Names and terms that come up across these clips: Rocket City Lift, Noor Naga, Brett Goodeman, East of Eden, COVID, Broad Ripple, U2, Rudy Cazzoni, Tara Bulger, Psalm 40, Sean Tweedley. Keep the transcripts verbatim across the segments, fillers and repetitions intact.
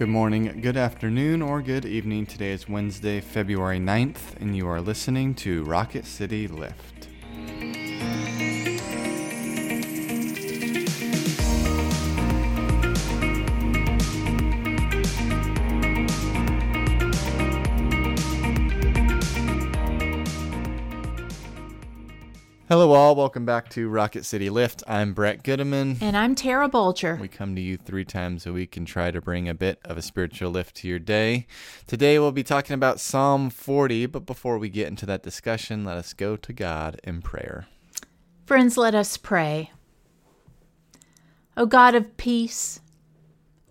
Good morning, good afternoon, or good evening. Today is Wednesday, February ninth, and you are listening to Rocket City Lift. Hello all, welcome back to Rocket City Lift. I'm Brett Goodeman. And I'm Tara Bulger. We come to you three times a week and try to bring a bit of a spiritual lift to your day. Today we'll be talking about Psalm forty, but before we get into that discussion, let us go to God in prayer. Friends, let us pray. O God of peace,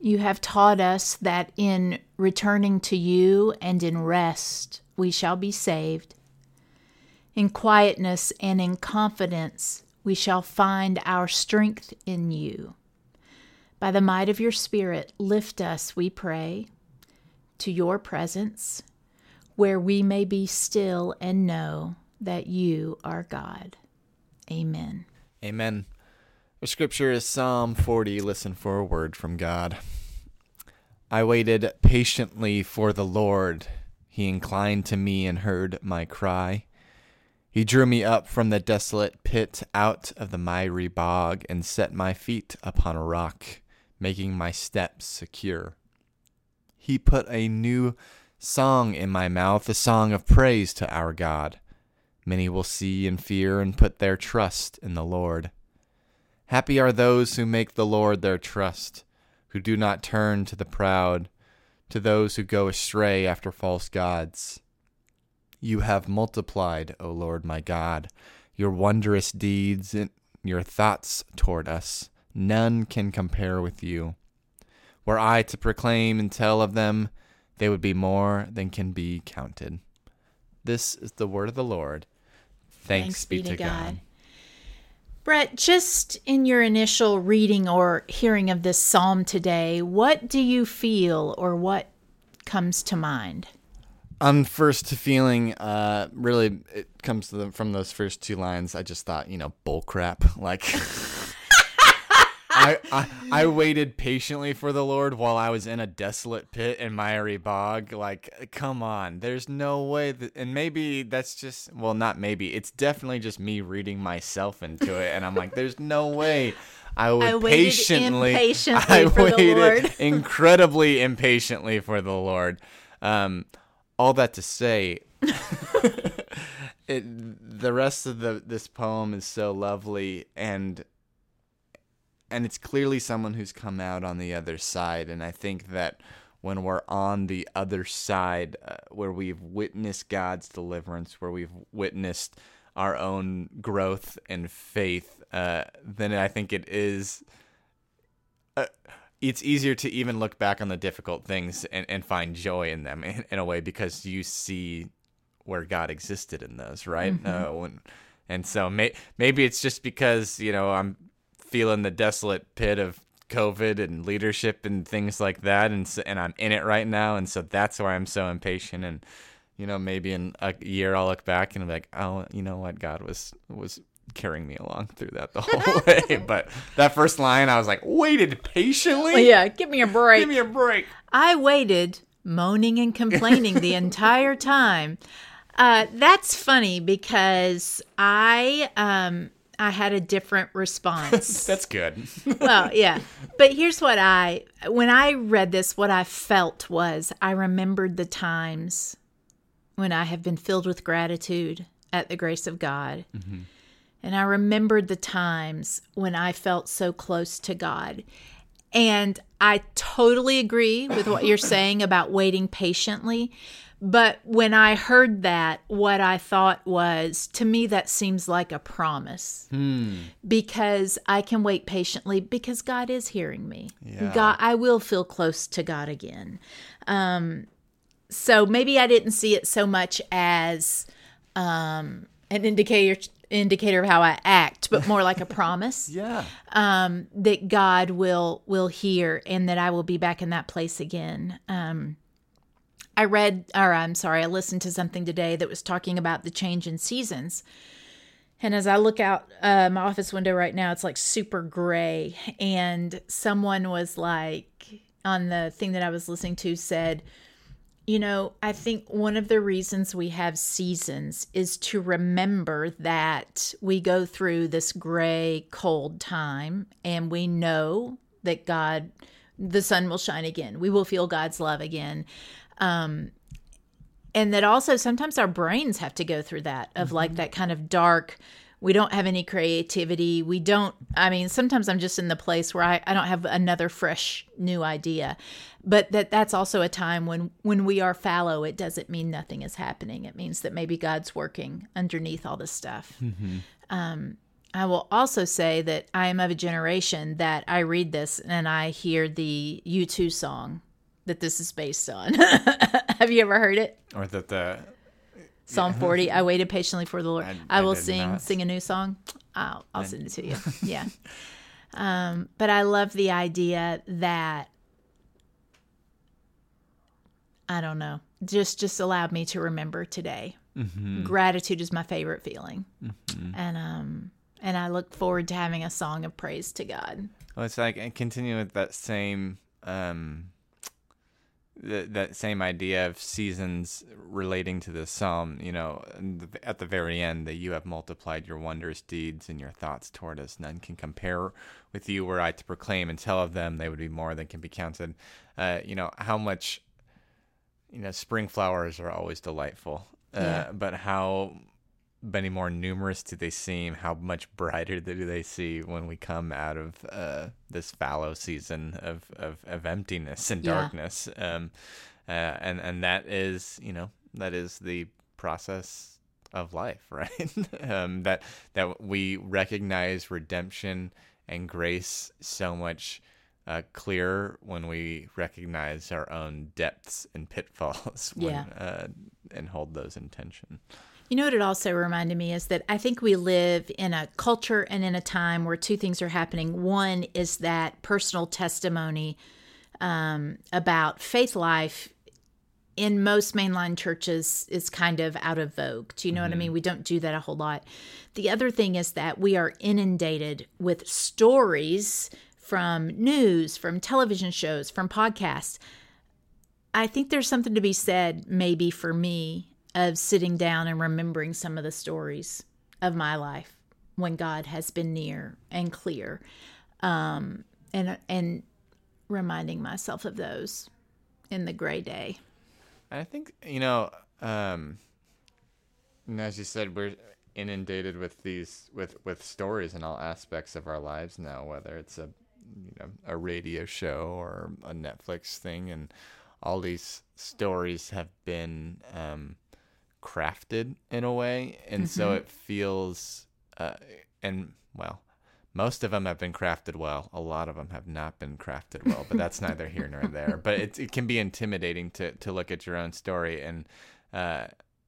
you have taught us that in returning to you and in rest we shall be saved. In quietness and in confidence, we shall find our strength in you. By the might of your Spirit, lift us, we pray, to your presence, where we may be still and know that you are God. Amen. Amen. Our scripture is Psalm forty. Listen for a word from God. I waited patiently for the Lord. He inclined to me and heard my cry. He drew me up from the desolate pit, out of the miry bog, and set my feet upon a rock, making my steps secure. He put a new song in my mouth, a song of praise to our God. Many will see and fear and put their trust in the Lord. Happy are those who make the Lord their trust, who do not turn to the proud, to those who go astray after false gods. You have multiplied, O Lord my God, your wondrous deeds and your thoughts toward us. None can compare with you. Were I to proclaim and tell of them, they would be more than can be counted. This is the word of the Lord. Thanks, Thanks be, be to God. God. Brett, just in your initial reading or hearing of this psalm today, what do you feel or what comes to mind? On first feeling, uh, really, it comes to the, from those first two lines. I just thought, you know, bull crap. Like, I, I I waited patiently for the Lord while I was in a desolate pit and miry bog. Like, come on, there's no way. That, and maybe that's just, well, not maybe. It's definitely just me reading myself into it. And I'm like, there's no way. I, would I waited patiently, impatiently I for waited the Lord. incredibly impatiently for the Lord. Um. All that to say, it, the rest of the this poem is so lovely, and and it's clearly someone who's come out on the other side. And I think that when we're on the other side, uh, where we've witnessed God's deliverance, where we've witnessed our own growth and faith, uh, then I think it is... Uh, It's easier to even look back on the difficult things and, and find joy in them in, in a way, because you see where God existed in those, right? Mm-hmm. Uh, and, and so may, maybe it's just because, you know, I'm feeling the desolate pit of COVID and leadership and things like that, and so, and I'm in it right now, and so that's why I'm so impatient. And, you know, maybe in a year I'll look back and be like, oh, you know what, God was was... carrying me along through that the whole way. But that first line, I was like, waited patiently? Well, yeah, give me a break. Give me a break. I waited, moaning and complaining the entire time. Uh, that's funny because I um, I had a different response. That's good. Well, yeah. But here's what I, when I read this, what I felt was I remembered the times when I have been filled with gratitude at the grace of God. Mm-hmm. And I remembered the times when I felt so close to God. And I totally agree with what you're saying about waiting patiently. But when I heard that, what I thought was, to me, that seems like a promise. Hmm. Because I can wait patiently because God is hearing me. Yeah. God, I will feel close to God again. Um, so maybe I didn't see it so much as um, an indicator... indicator of how I act, but more like a promise. Yeah. Um, that God will will hear and that I will be back in that place again. Um, I read, or I'm sorry, I listened to something today that was talking about the change in seasons. And as I look out uh, my office window right now, it's like super gray. And someone was like, on the thing that I was listening to said, you know, I think one of the reasons we have seasons is to remember that we go through this gray, cold time, and we know that God, the sun will shine again. We will feel God's love again. Um, and that also sometimes our brains have to go through that of mm-hmm. like that kind of dark, we don't have any creativity. We don't, I mean, sometimes I'm just in the place where I, I don't have another fresh new idea, but that that's also a time when, when we are fallow, it doesn't mean nothing is happening. It means that maybe God's working underneath all this stuff. Mm-hmm. Um, I will also say that I am of a generation that I read this and I hear the U two song that this is based on. Have you ever heard it? Or that the... Psalm forty, I waited patiently for the Lord. I, I, I will sing, not. sing a new song. I'll, I'll send it to you. Yeah. Um, but I love the idea that, I don't know, just, just allowed me to remember today. Mm-hmm. Gratitude is my favorite feeling. Mm-hmm. And, um, and I look forward to having a song of praise to God. Well, it's like, and continue with that same, um, Th- that same idea of seasons relating to this psalm, you know, at the very end, that you have multiplied your wondrous deeds and your thoughts toward us. None can compare with you. Were I to proclaim and tell of them, they would be more than can be counted. Uh, you know, how much, you know, spring flowers are always delightful, uh, yeah. but how many more numerous do they seem? How much brighter do they see when we come out of uh, this fallow season of, of, of emptiness and darkness? Yeah. Um, uh, and, and that is, you know, that is the process of life, right? um, that, that we recognize redemption and grace so much uh, clearer when we recognize our own depths and pitfalls when, yeah. uh, and hold those in tension. You know what it also reminded me is that I think we live in a culture and in a time where two things are happening. One is that personal testimony um, about faith life in most mainline churches is kind of out of vogue. Do you know mm-hmm. what I mean? We don't do that a whole lot. The other thing is that we are inundated with stories from news, from television shows, from podcasts. I think there's something to be said maybe for me of sitting down and remembering some of the stories of my life when God has been near and clear, um, and and reminding myself of those in the gray day. I think, you know, um, and as you said, we're inundated with these with, with stories in all aspects of our lives now, whether it's a you know a radio show or a Netflix thing, and all these stories have been Um, crafted in a way, and mm-hmm. so it feels uh and well most of them have been crafted well, a lot of them have not been crafted well, but that's neither here nor there. But it, it can be intimidating to to look at your own story and uh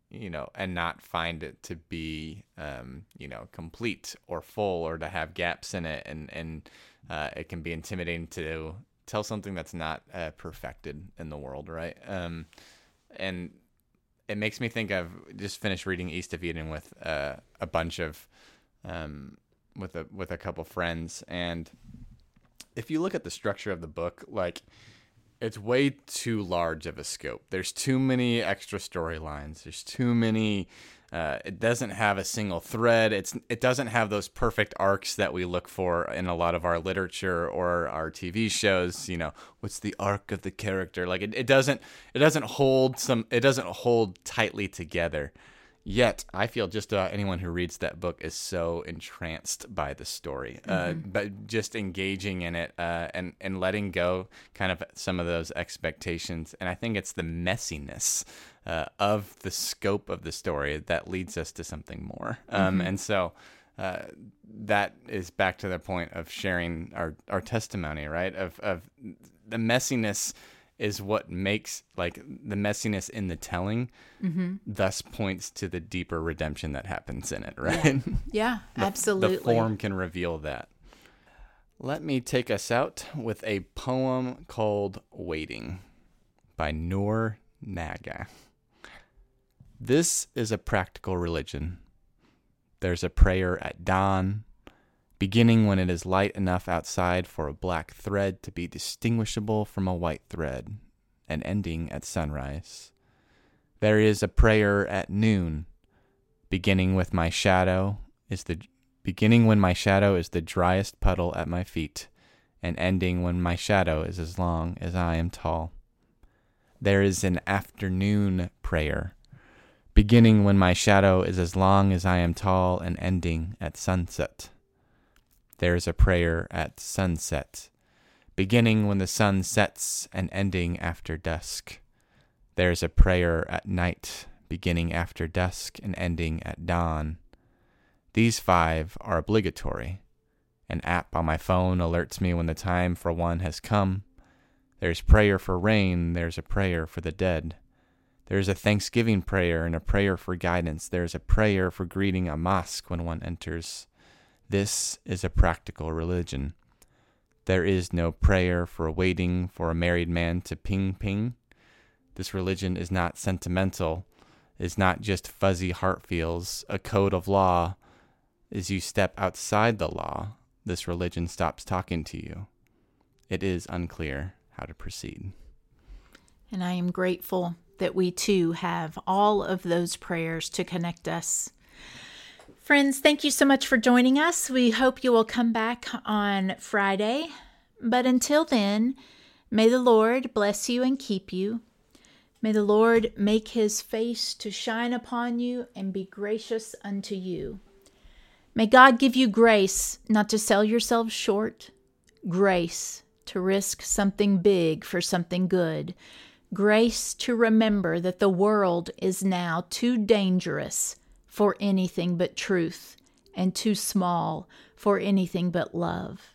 you know and not find it to be um you know complete or full, or to have gaps in it, and and uh it can be intimidating to tell something that's not uh, perfected in the world, right? um and It makes me think of just finished reading East of Eden with uh, a bunch of, um, with a with a couple friends, and if you look at the structure of the book, like it's way too large of a scope. There's too many extra storylines. There's too many. Uh, it doesn't have a single thread. It's it doesn't have those perfect arcs that we look for in a lot of our literature or our T V shows. You know, what's the arc of the character? Like it, it doesn't it doesn't hold some it doesn't hold tightly together. Yet I feel just about anyone who reads that book is so entranced by the story, mm-hmm. uh, but just engaging in it uh, and and letting go kind of some of those expectations. And I think it's the messiness uh, of the scope of the story that leads us to something more. Mm-hmm. Um, and so uh, that is back to the point of sharing our, our testimony, right? Of of the messiness. Is what makes, like, the messiness in the telling, mm-hmm. thus points to the deeper redemption that happens in it, right? Yeah, yeah the, absolutely. The form can reveal that. Let me take us out with a poem called Waiting by Noor Naga. This is a practical religion. There's a prayer at dawn, beginning when it is light enough outside for a black thread to be distinguishable from a white thread, and ending at sunrise. There is a prayer at noon, beginning with my shadow is the beginning when my shadow is the driest puddle at my feet, and ending when my shadow is as long as I am tall. There is an afternoon prayer, beginning when my shadow is as long as I am tall, and ending at sunset. There is a prayer at sunset, beginning when the sun sets and ending after dusk. There is a prayer at night, beginning after dusk and ending at dawn. These five are obligatory. An app on my phone alerts me when the time for one has come. There's prayer for rain, there's a prayer for the dead. There's a thanksgiving prayer and a prayer for guidance. There's a prayer for greeting a mosque when one enters. This is a practical religion. There is no prayer for waiting for a married man to ping-ping. This religion is not sentimental, is not just fuzzy heart feels. A code of law is you step outside the law. This religion stops talking to you. It is unclear how to proceed. And I am grateful that we too have all of those prayers to connect us. Friends, thank you so much for joining us. We hope you will come back on Friday. But until then, may the Lord bless you and keep you. May the Lord make his face to shine upon you and be gracious unto you. May God give you grace not to sell yourselves short, grace to risk something big for something good, grace to remember that the world is now too dangerous for anything but truth and too small for anything but love.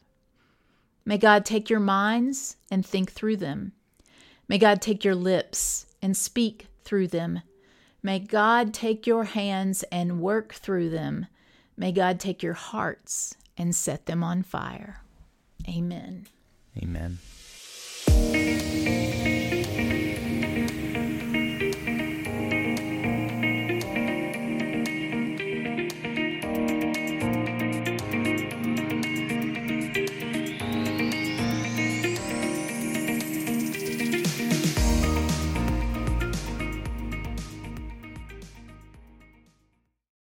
May God take your minds and think through them. May God take your lips and speak through them. May God take your hands and work through them. May God take your hearts and set them on fire. Amen. Amen.